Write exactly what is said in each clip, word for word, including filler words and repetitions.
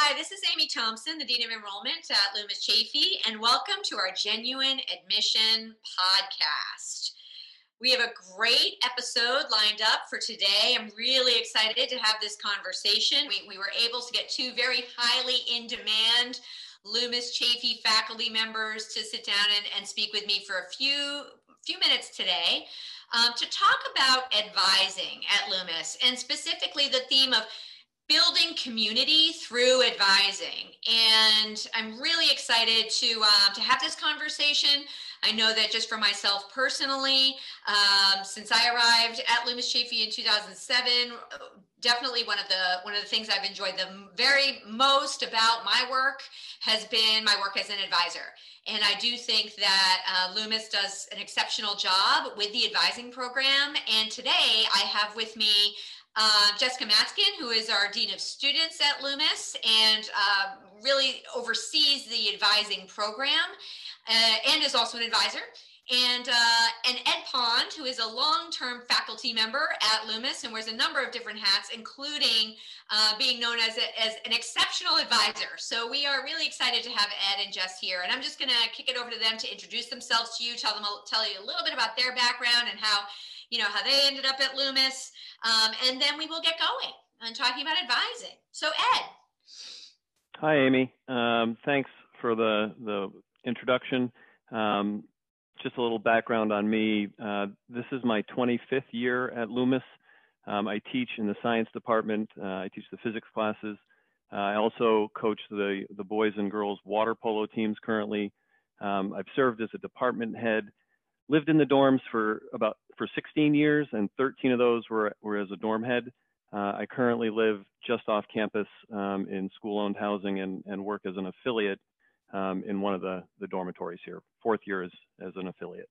Hi, this is Amy Thompson, the Dean of Enrollment at Loomis Chaffee, and welcome to our Genuine Admission Podcast. We have a great episode lined up for today. I'm really excited to have this conversation. We, we were able to get two very highly in-demand Loomis Chaffee faculty members to sit down and, and speak with me for a few, few minutes today um, to talk about advising at Loomis, and specifically the theme of building community through advising. And I'm really excited to, uh, to have this conversation. I know that just for myself personally, um, since I arrived at Loomis Chaffee in two thousand seven, definitely one of the one of the things I've enjoyed the very most about my work has been my work as an advisor. And I do think that uh, Loomis does an exceptional job with the advising program. And today I have with me Uh, Jessica Matskin, who is our Dean of Students at Loomis and uh, really oversees the advising program uh, and is also an advisor. And, uh, and Ed Pond, who is a long-term faculty member at Loomis and wears a number of different hats, including uh, being known as, a, as an exceptional advisor. So we are really excited to have Ed and Jess here. And I'm just going to kick it over to them to introduce themselves to you, tell them, tell you a little bit about their background and how, you know, how they ended up at Loomis. Um, and then we will get going on talking about advising. So, Ed. Hi, Amy. Um, thanks for the, the introduction. Um, just a little background on me. Uh, this is my twenty-fifth year at Loomis. Um, I teach in the science department. Uh, I teach the physics classes. Uh, I also coach the, the boys and girls water polo teams currently. Um, I've served as a department head. Lived in the dorms for about for sixteen years, and thirteen of those were, were as a dorm head. Uh, I currently live just off campus um, in school-owned housing and, and work as an affiliate um, in one of the, the dormitories here. Fourth year as, as an affiliate.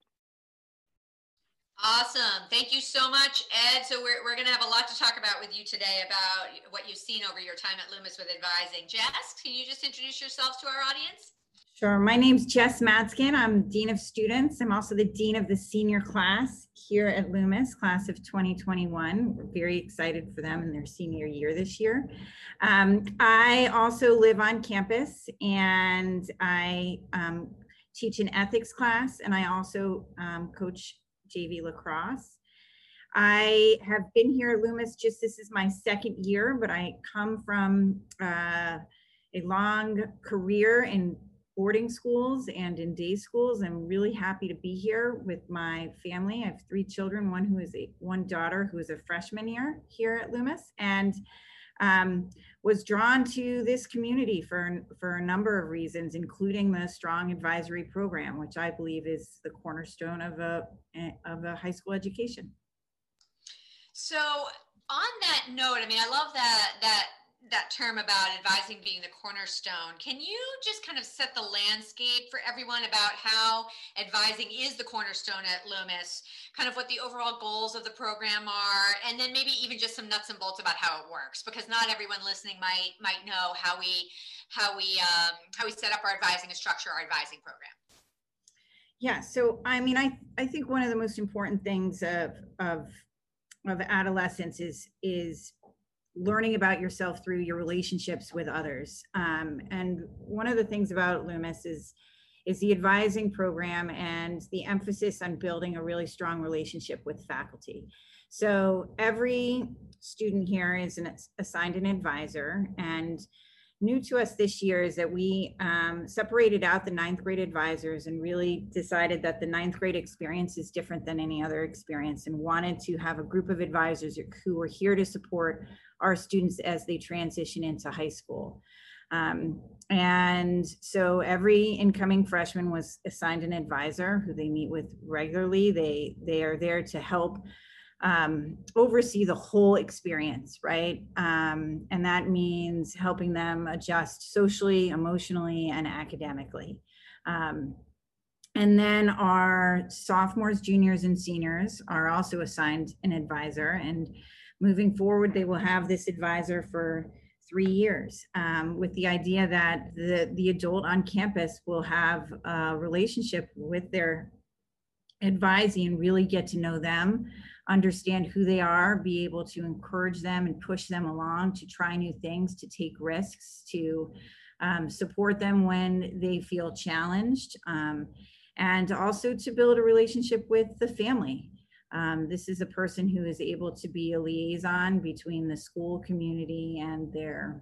Awesome. Thank you so much, Ed. So we're, we're going to have a lot to talk about with you today about what you've seen over your time at Loomis with advising. Jess, can you just introduce yourself to our audience? Sure. My name's Jess Madigan. I'm Dean of Students. I'm also the Dean of the senior class here at Loomis, class of twenty twenty-one. We're very excited for them in their senior year this year. Um, I also live on campus and I um, teach an ethics class, and I also um, coach J V lacrosse. I have been here at Loomis just this is my second year, but I come from uh, a long career in boarding schools and in day schools. I'm really happy to be here with my family. I have three children, one who is a one daughter who is a freshman year here at Loomis, and um, was drawn to this community for, for a number of reasons, including the strong advisory program, which I believe is the cornerstone of a, of a high school education. So on that note, I mean, I love that, that that term about advising being the cornerstone. Can you just kind of set the landscape for everyone about how advising is the cornerstone at Loomis, kind of what the overall goals of the program are, and then maybe even just some nuts and bolts about how it works, because not everyone listening might might know how we how we um, how we set up our advising and structure our advising program. Yeah, so I mean, I I think one of the most important things of of of adolescence is is learning about yourself through your relationships with others. Um, and one of the things about Loomis is, is the advising program and the emphasis on building a really strong relationship with faculty. So every student here is an, assigned an advisor, and new to us this year is that we um, separated out the ninth grade advisors and really decided that the ninth grade experience is different than any other experience, and wanted to have a group of advisors who were here to support our students as they transition into high school. Um, and so every incoming freshman was assigned an advisor who they meet with regularly. They, they are there to help um, oversee the whole experience, right? Um, and that means helping them adjust socially, emotionally, and academically. Um, And then our sophomores, juniors, and seniors are also assigned an advisor. And moving forward, they will have this advisor for three years um, with the idea that the, the adult on campus will have a relationship with their advisee and really get to know them understand who they are, be able to encourage them and push them along to try new things, to take risks, to um, support them when they feel challenged, um, and also to build a relationship with the family. Um, this is a person who is able to be a liaison between the school community and their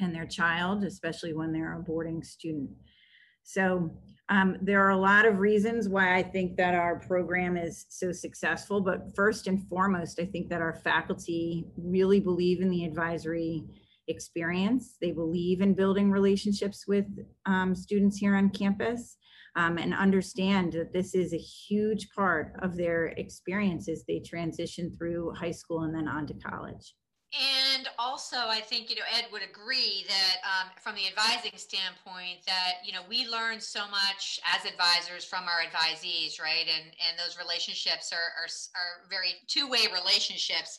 and their child, especially when they're a boarding student. So um, there are a lot of reasons why I think that our program is so successful, but first and foremost, I think that our faculty really believe in the advisory experience. They believe in building relationships with um, students here on campus, um, and understand that this is a huge part of their experience as they transition through high school and then on to college. And also, I think, you know, Ed would agree that um, from the advising standpoint that, you know, we learn so much as advisors from our advisees, right? And and those relationships are, are, are very two-way relationships.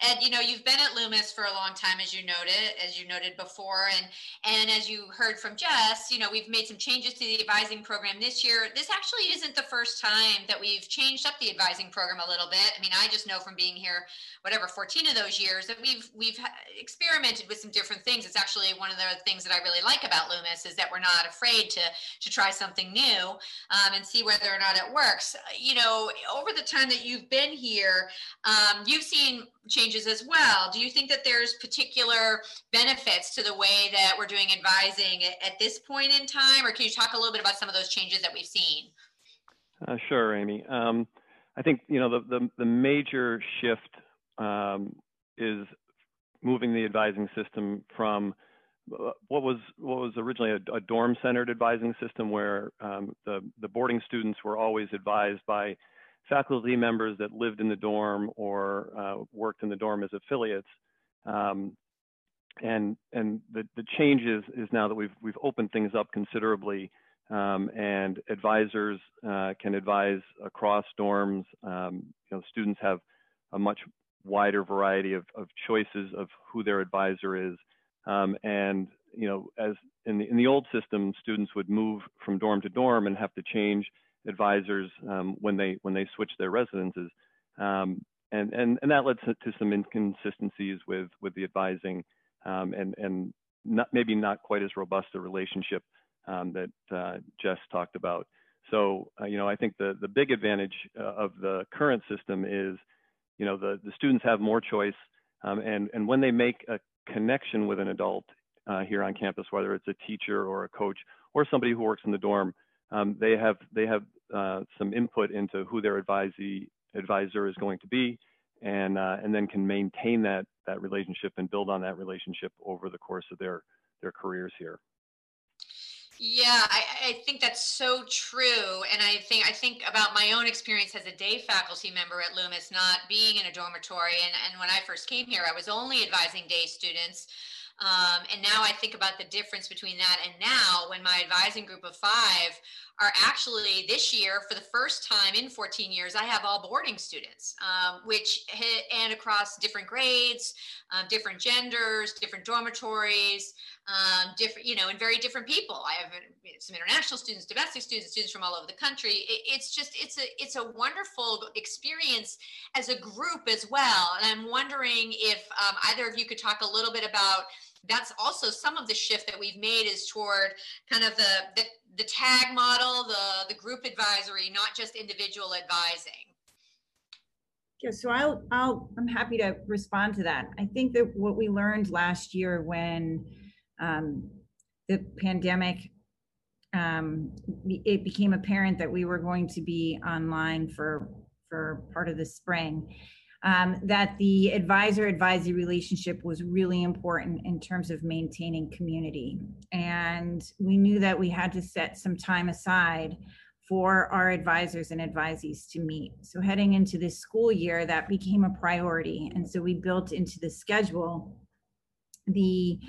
Ed, you know, you've been at Loomis for a long time, as you noted, as you noted before. And, and as you heard from Jess, you know, we've made some changes to the advising program this year. This actually isn't the first time that we've changed up the advising program a little bit. I mean, I just know from being here, whatever, fourteen of those years, that we've, we've experimented with some different things. It's actually one of the things that I really like about Loomis is that we're not afraid to, to try something new um, and see whether or not it works. You know, over the time that you've been here, um, you've seen changes as well. Do you think that there's particular benefits to the way that we're doing advising at this point in time, or can you talk a little bit about some of those changes that we've seen? Uh, sure, Amy. Um, I think, you know, the, the, the major shift um, is moving the advising system from what was what was originally a, a dorm-centered advising system where um, the, the boarding students were always advised by faculty members that lived in the dorm or uh, worked in the dorm as affiliates, um, and and the the change is, is now that we've we've opened things up considerably, um, and advisors uh, can advise across dorms. Um, you know, students have a much wider variety of, of choices of who their advisor is, um, and you know, as in the in the old system, students would move from dorm to dorm and have to change advisors um, when they when they switch their residences, um, and and and that led to, to some inconsistencies with with the advising, um, and and not maybe not quite as robust a relationship um, that uh, Jess talked about. So uh, you know, I think the the big advantage uh, of the current system is, you know, the the students have more choice, um, and and when they make a connection with an adult uh, here on campus, whether it's a teacher or a coach or somebody who works in the dorm. Um, they have they have uh, some input into who their advisee advisor is going to be, and uh, and then can maintain that that relationship and build on that relationship over the course of their their careers here. Yeah, I, I think that's so true. And I think I think about my own experience as a day faculty member at Loomis, not being in a dormitory. And, and when I first came here, I was only advising day students. Um, and now I think about the difference between that and now when my advising group of five are actually this year, for the first time in fourteen years, I have all boarding students, um, which hit and across different grades, um, different genders, different dormitories, um, different, you know, and very different people. I have some international students, domestic students, students from all over the country. It, it's just, it's a, it's a wonderful experience as a group as well. And I'm wondering if um, either of you could talk a little bit about that's also some of the shift that we've made is toward kind of the, the, the tag model, the, the group advisory, not just individual advising. Yeah, so I'll, I'll, I'm happy to respond to that. I think that what we learned last year when um, the pandemic, um, it became apparent that we were going to be online for, for part of the spring. Um, that the advisor-advisee relationship was really important in terms of maintaining community. And we knew that we had to set some time aside for our advisors and advisees to meet. So heading into this school year, that became a priority. And so we built into the schedule the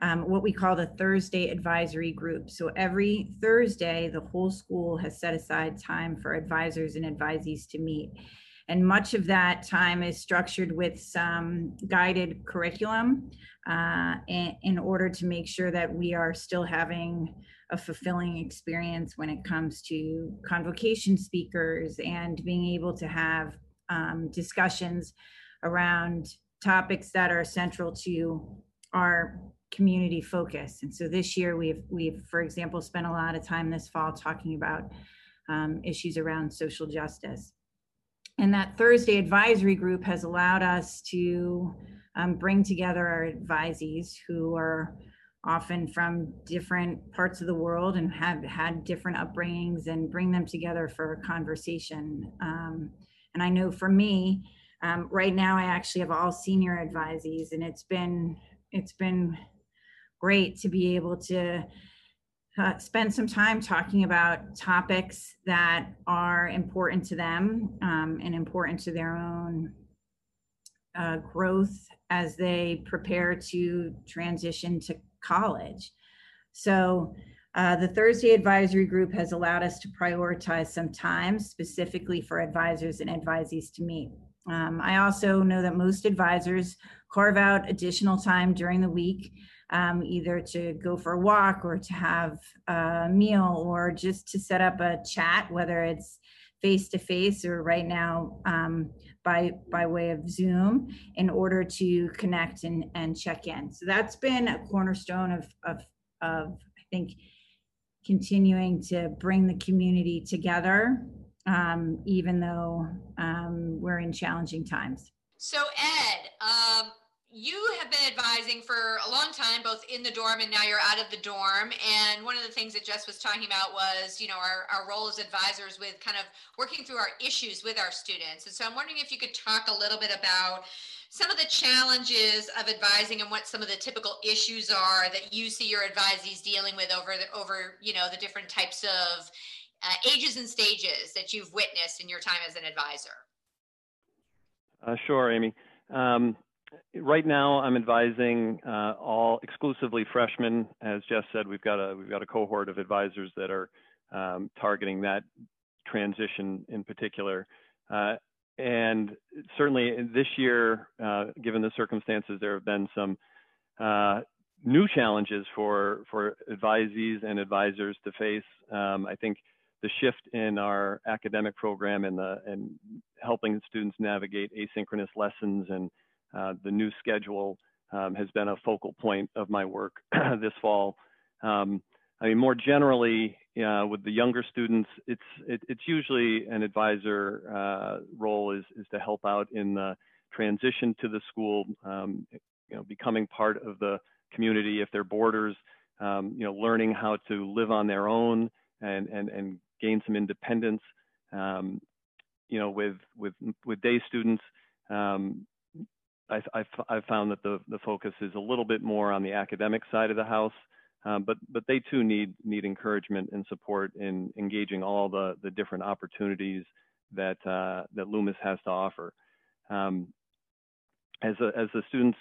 um, what we call the Thursday advisory group. So every Thursday, the whole school has set aside time for advisors and advisees to meet. And much of that time is structured with some guided curriculum uh, in, in order to make sure that we are still having a fulfilling experience when it comes to convocation speakers and being able to have um, discussions around topics that are central to our community focus. And so this year we've, we've, for example, spent a lot of time this fall talking about um, issues around social justice. And that Thursday advisory group has allowed us to um, bring together our advisees who are often from different parts of the world and have had different upbringings, and bring them together for a conversation. Um, and I know for me, um, right now I actually have all senior advisees, and it's been it's been great to be able to uh, spend some time talking about topics that are important to them um, and important to their own uh, growth as they prepare to transition to college. So uh, the Thursday advisory group has allowed us to prioritize some time specifically for advisors and advisees to meet. Um, I also know that most advisors carve out additional time during the week, um, either to go for a walk or to have a meal or just to set up a chat, whether it's face-to-face or right now um, by by way of Zoom, in order to connect and, and check in. So that's been a cornerstone of, of, of, I think, continuing to bring the community together, um, even though um, we're in challenging times. So Ed, um, you have been advising for a long time, both in the dorm and now you're out of the dorm. And one of the things that Jess was talking about was, you know, our, our role as advisors with kind of working through our issues with our students. And so I'm wondering if you could talk a little bit about some of the challenges of advising and what some of the typical issues are that you see your advisees dealing with over the, over, you know, the different types of uh, ages and stages that you've witnessed in your time as an advisor. Uh, sure, Amy. Um, Right now, I'm advising uh, all exclusively freshmen. As Jess said, we've got a we've got a cohort of advisors that are um, targeting that transition in particular. Uh, and certainly this year, uh, given the circumstances, there have been some uh, new challenges for for advisees and advisors to face. Um, I think the shift in our academic program and the and helping students navigate asynchronous lessons and Uh, the new schedule um, has been a focal point of my work this fall. Um, I mean, more generally, uh, with the younger students, it's it, it's usually an advisor uh, role is is to help out in the transition to the school, um, you know, becoming part of the community if they're boarders, um, you know, learning how to live on their own and and and gain some independence. Um, you know, with with with day students. Um, I, I, I found that the, the focus is a little bit more on the academic side of the house, um, but but they too need need encouragement and support in engaging all the, the different opportunities that uh, that Loomis has to offer. Um, as a, as the students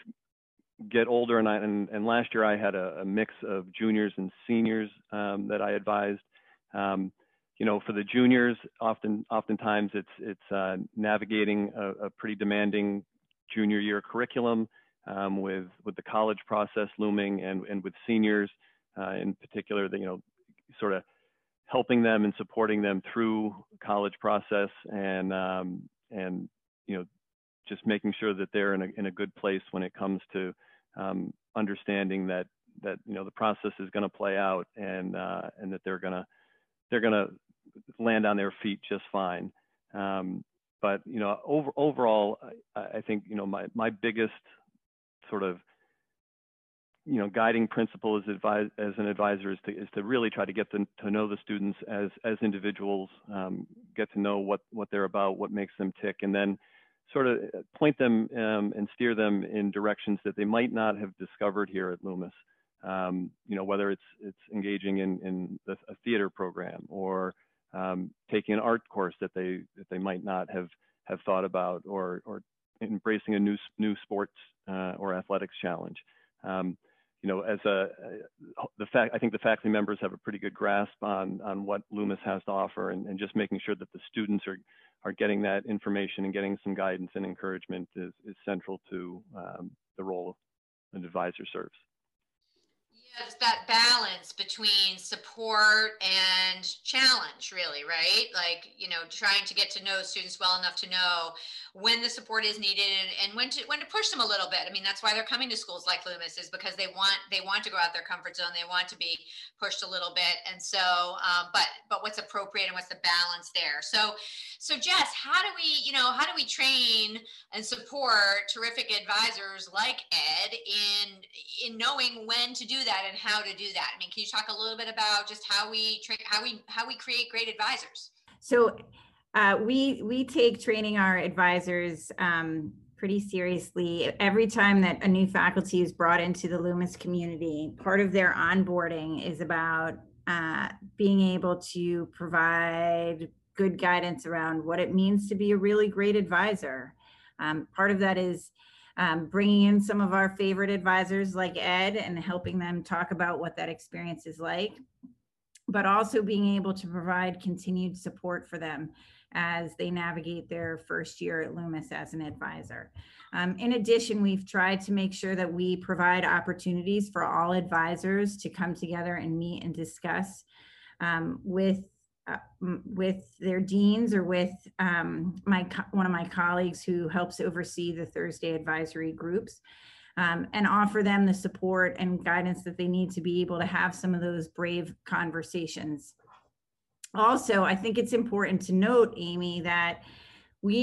get older, and I and, and last year I had a, a mix of juniors and seniors um, that I advised. Um, you know, for the juniors, often oftentimes it's it's uh, navigating a, a pretty demanding junior year curriculum um, with with the college process looming, and and with seniors uh, in particular, that you know, sort of helping them and supporting them through college process, and um, and you know, just making sure that they're in a in a good place when it comes to um, understanding that that you know the process is going to play out, and uh, and that they're gonna they're gonna land on their feet just fine. Um, But you know, over, overall, I, I think you know my my biggest sort of you know guiding principle as advise as an advisor is to is to really try to get them to know the students as as individuals, um, get to know what what they're about, what makes them tick, and then sort of point them um, and steer them in directions that they might not have discovered here at Loomis. Um, you know, whether it's it's engaging in in the, a theater program, or Um, taking an art course that they that they might not have have thought about, or or embracing a new new sports uh, or athletics challenge. Um, you know, as a the fact I think the faculty members have a pretty good grasp on on what Loomis has to offer, and, and just making sure that the students are are getting that information and getting some guidance and encouragement is is central to um, the role an advisor serves. Yes, that balance. balance between support and challenge, really, right? Like, you know, trying to get to know students well enough to know when the support is needed and, and when to when to push them a little bit. I mean, that's why they're coming to schools like Loomis, is because they want they want to go out their comfort zone. They want to be pushed a little bit. And so, um, but but what's appropriate and what's the balance there? So, so Jess, how do we, you know, how do we train and support terrific advisors like Ed in in knowing when to do that and how to do that? I mean, can you talk a little bit about just how we tra- how we how we create great advisors? So uh, we we take training our advisors um, pretty seriously. Every time that a new faculty is brought into the Loomis community, part of their onboarding is about uh, being able to provide good guidance around what it means to be a really great advisor. Um, part of that is Um, bringing in some of our favorite advisors like Ed and helping them talk about what that experience is like, but also being able to provide continued support for them as they navigate their first year at Loomis as an advisor. Um, in addition, we've tried to make sure that we provide opportunities for all advisors to come together and meet and discuss um, with Uh, with their deans or with um, my co- one of my colleagues who helps oversee the Thursday advisory groups, um, and offer them the support and guidance that they need to be able to have some of those brave conversations. Also, I think it's important to note, Amy, that we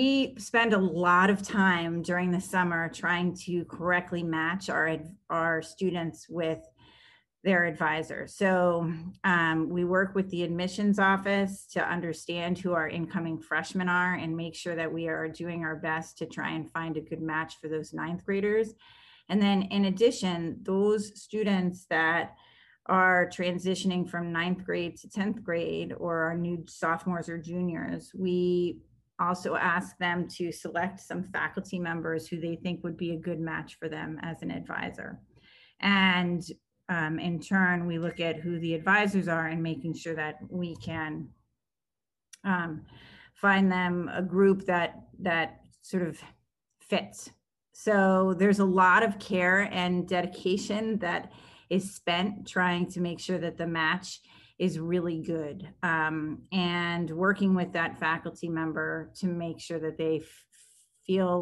spend a lot of time during the summer trying to correctly match our, our students with their advisor. So um, we work with the admissions office to understand who our incoming freshmen are and make sure that we are doing our best to try and find a good match for those ninth graders. And then in addition, those students that are transitioning from ninth grade to tenth grade or are new sophomores or juniors, we also ask them to select some faculty members who they think would be a good match for them as an advisor. And Um, in turn, we look at who the advisors are and making sure that we can um, find them a group that that sort of fits. So there's a lot of care and dedication that is spent trying to make sure that the match is really good, um, and working with that faculty member to make sure that they f- feel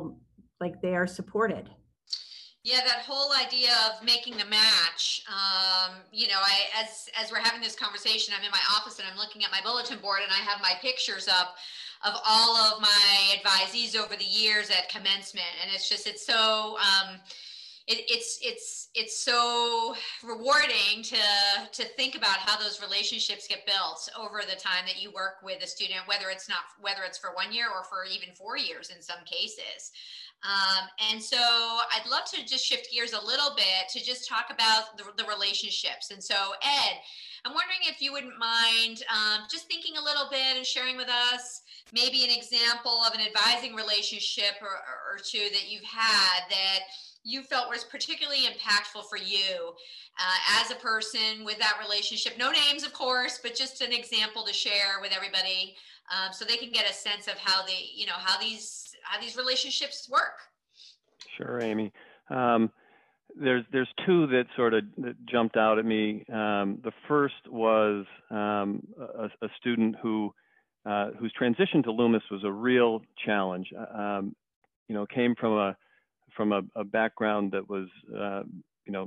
like they are supported. Yeah, that whole idea of making the match. Um, you know, I as as we're having this conversation, I'm in my office and I'm looking at my bulletin board and I have my pictures up of all of my advisees over the years at commencement, and it's just it's so um, it, it's it's it's so rewarding to to think about how those relationships get built over the time that you work with a student, whether it's not whether it's for one year or for even four years in some cases. Um, and so I'd love to just shift gears a little bit to just talk about the, the relationships. And so, Ed, I'm wondering if you wouldn't mind um, just thinking a little bit and sharing with us maybe an example of an advising relationship or, or, or two that you've had that you felt was particularly impactful for you uh, as a person with that relationship. No names, of course, but just an example to share with everybody um, so they can get a sense of how they, you know, how these how these relationships work. Sure, Amy. Um, there's there's two that sort of that jumped out at me. Um, the first was um, a, a student who uh, whose transition to Loomis was a real challenge. Um, you know, came from a from a, a background that was uh, you know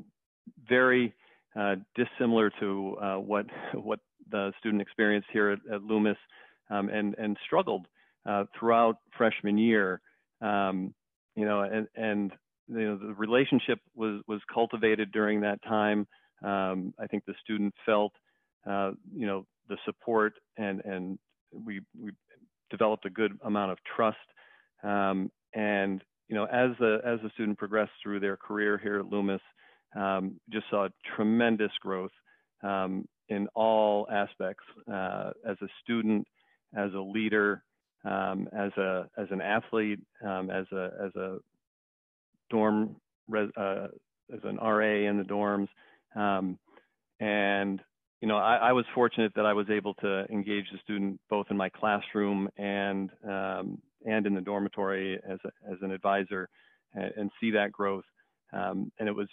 very uh, dissimilar to uh, what what the student experienced here at, at Loomis, um, and and struggled Uh, throughout freshman year, um, you know, and, and you know, the relationship was was cultivated during that time. Um, I think the student felt, uh, you know, the support, and and we we developed a good amount of trust. Um, and you know, as the as the student progressed through their career here at Loomis, um, just saw tremendous growth um, in all aspects, uh, as a student, as a leader. Um, as a as an athlete, um, as a as a dorm res, uh, as an R A in the dorms, um, and you know I, I was fortunate that I was able to engage the student both in my classroom and um, and in the dormitory as a, as an advisor, and, and see that growth. Um, and it was,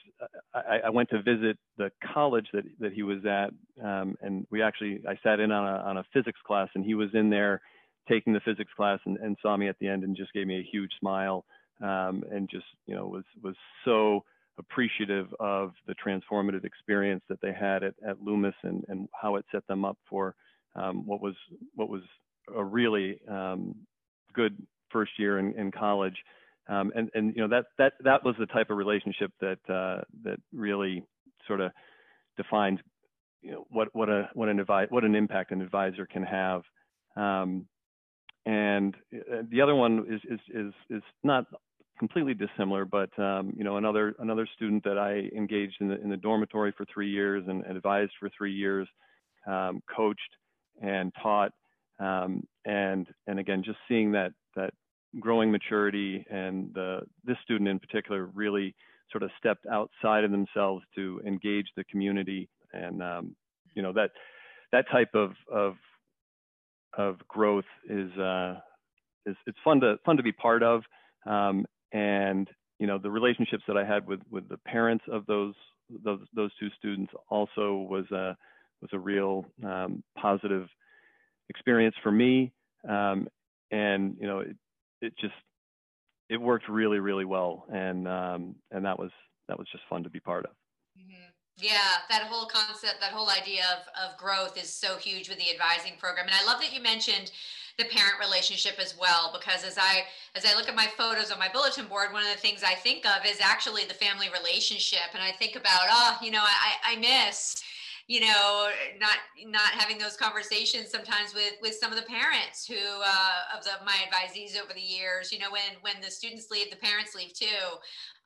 I, I went to visit the college that, that he was at. Um, and we actually, I sat in on a, on a physics class, and he was in there taking the physics class, and, and saw me at the end and just gave me a huge smile. Um, and just, you know, was, was so appreciative of the transformative experience that they had at, at Loomis, and, and how it set them up for um, what was, what was a really um, good first year in, in college. Um, and, and, you know, that, that, that was the type of relationship that, uh, that really sort of defines, you know, what, what a, what an advi- what an impact an advisor can have. Um, and the other one is, is, is, is not completely dissimilar, but, um, you know, another, another student that I engaged in the, in the dormitory for three years and advised for three years, um, coached and taught. Um, and, and again, just seeing that, that, growing maturity, and the, this student in particular really sort of stepped outside of themselves to engage the community, and um, you know, that that type of of of growth is uh, is it's fun to fun to be part of, um, and you know, the relationships that I had with with the parents of those those those two students also was a was a real um, positive experience for me, um, and you know. It, It just, it worked really, really well. And, um, and that was, that was just fun to be part of. Mm-hmm. Yeah. That whole concept, that whole idea of, of growth is so huge with the advising program. And I love that you mentioned the parent relationship as well, because as I, as I look at my photos on my bulletin board, one of the things I think of is actually the family relationship. And I think about, oh, you know, I, I miss, you know, not, not having those conversations sometimes with, with some of the parents who, uh, of the, my advisees over the years, you know, when, when the students leave, the parents leave too,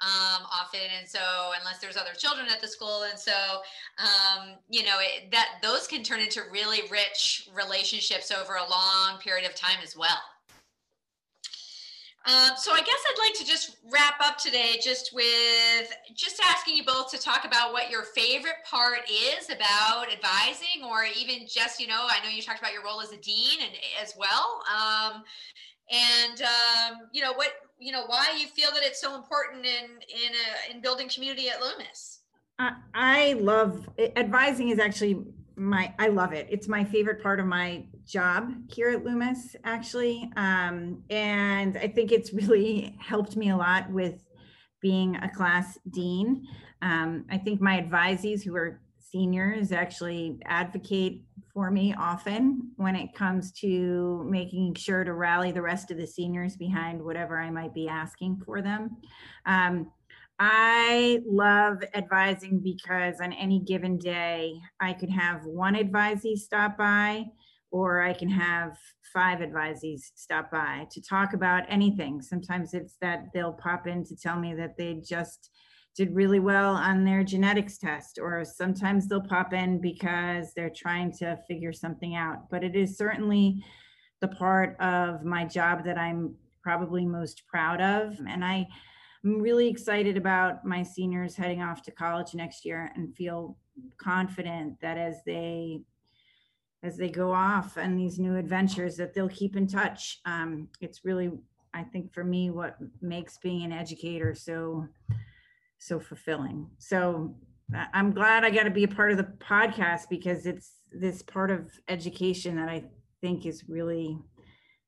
um, often. And so, unless there's other children at the school. And so, um, you know, it, that those can turn into really rich relationships over a long period of time as well. Um, so I guess I'd like to just wrap up today just with just asking you both to talk about what your favorite part is about advising, or even just, you know, I know you talked about your role as a dean and as well. Um, and, um, you know, what, you know, why you feel that it's so important in, in, a, in building community at Loomis. Uh, I love, advising is actually my, I love it. It's my favorite part of my job here at Loomis, actually. Um, and I think it's really helped me a lot with being a class dean. Um, I think my advisees who are seniors actually advocate for me often when it comes to making sure to rally the rest of the seniors behind whatever I might be asking for them. Um, I love advising because on any given day, I could have one advisee stop by, or I can have five advisees stop by to talk about anything. Sometimes it's that they'll pop in to tell me that they just did really well on their genetics test, or sometimes they'll pop in because they're trying to figure something out. But it is certainly the part of my job that I'm probably most proud of. And I I'm really excited about my seniors heading off to college next year, and feel confident that as they as they go off on these new adventures that they'll keep in touch. Um, it's really, I think for me, what makes being an educator so, so fulfilling. So I'm glad I got to be a part of the podcast, because it's this part of education that I think is really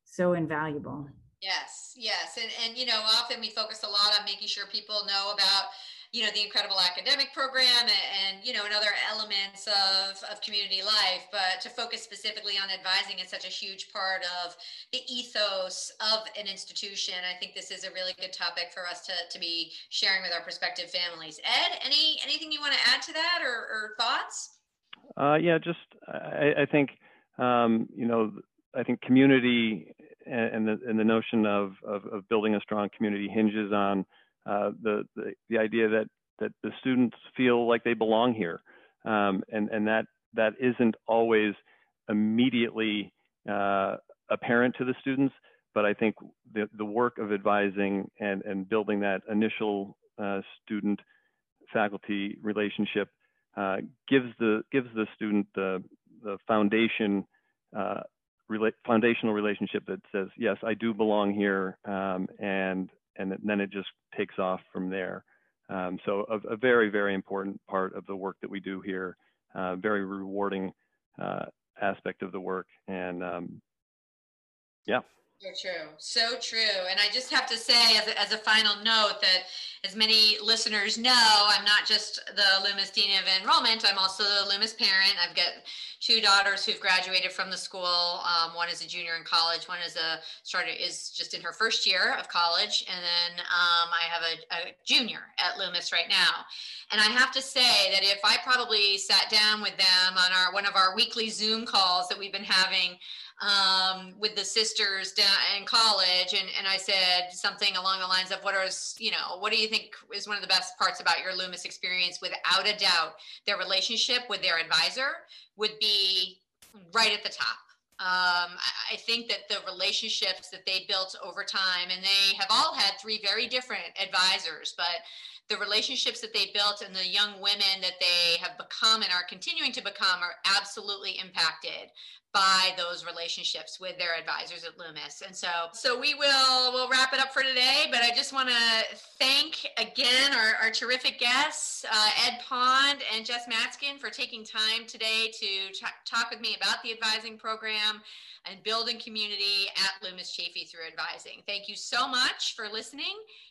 so invaluable. Yes, yes. And, and, you know, often we focus a lot on making sure people know about, you know, the incredible academic program and, and you know, and other elements of, of community life, but to focus specifically on advising is such a huge part of the ethos of an institution. I think this is a really good topic for us to, to be sharing with our prospective families. Ed, any anything you want to add to that, or, or thoughts? Uh, yeah, just, I, I think, um, you know, I think community and the, and the notion of, of, of building a strong community hinges on uh, the, the the idea that that the students feel like they belong here, um, and and that that isn't always immediately uh, apparent to the students. But I think the the work of advising and and building that initial uh, student faculty relationship uh, gives the gives the student the the foundation. Uh, Rel- foundational relationship that says, yes, I do belong here, um, and and then it just takes off from there. Um, so a, a very, very important part of the work that we do here, uh, very rewarding uh, aspect of the work. And um, yeah. So true. So true. And I just have to say as a, as a final note that as many listeners know, I'm not just the Loomis Dean of Enrollment, I'm also the Loomis parent. I've got two daughters who've graduated from the school. Um, one is a junior in college. One is a started is just in her first year of college. And then um, I have a, a junior at Loomis right now. And I have to say that if I probably sat down with them on our one of our weekly Zoom calls that we've been having um with the sisters down in college, and and I said something along the lines of, what are you know what do you think is one of the best parts about your Loomis experience? Without a doubt, their relationship with their advisor would be right at the top. um I, I think that the relationships that they built over time, and they have all had three very different advisors, but the relationships that they built and the young women that they have become and are continuing to become are absolutely impacted by those relationships with their advisors at Loomis. And so, so we will, we'll wrap it up for today, but I just want to thank again, our, our terrific guests, uh, Ed Pond and Jess Matskin, for taking time today to t- talk with me about the advising program and building community at Loomis Chaffee through advising. Thank you so much for listening.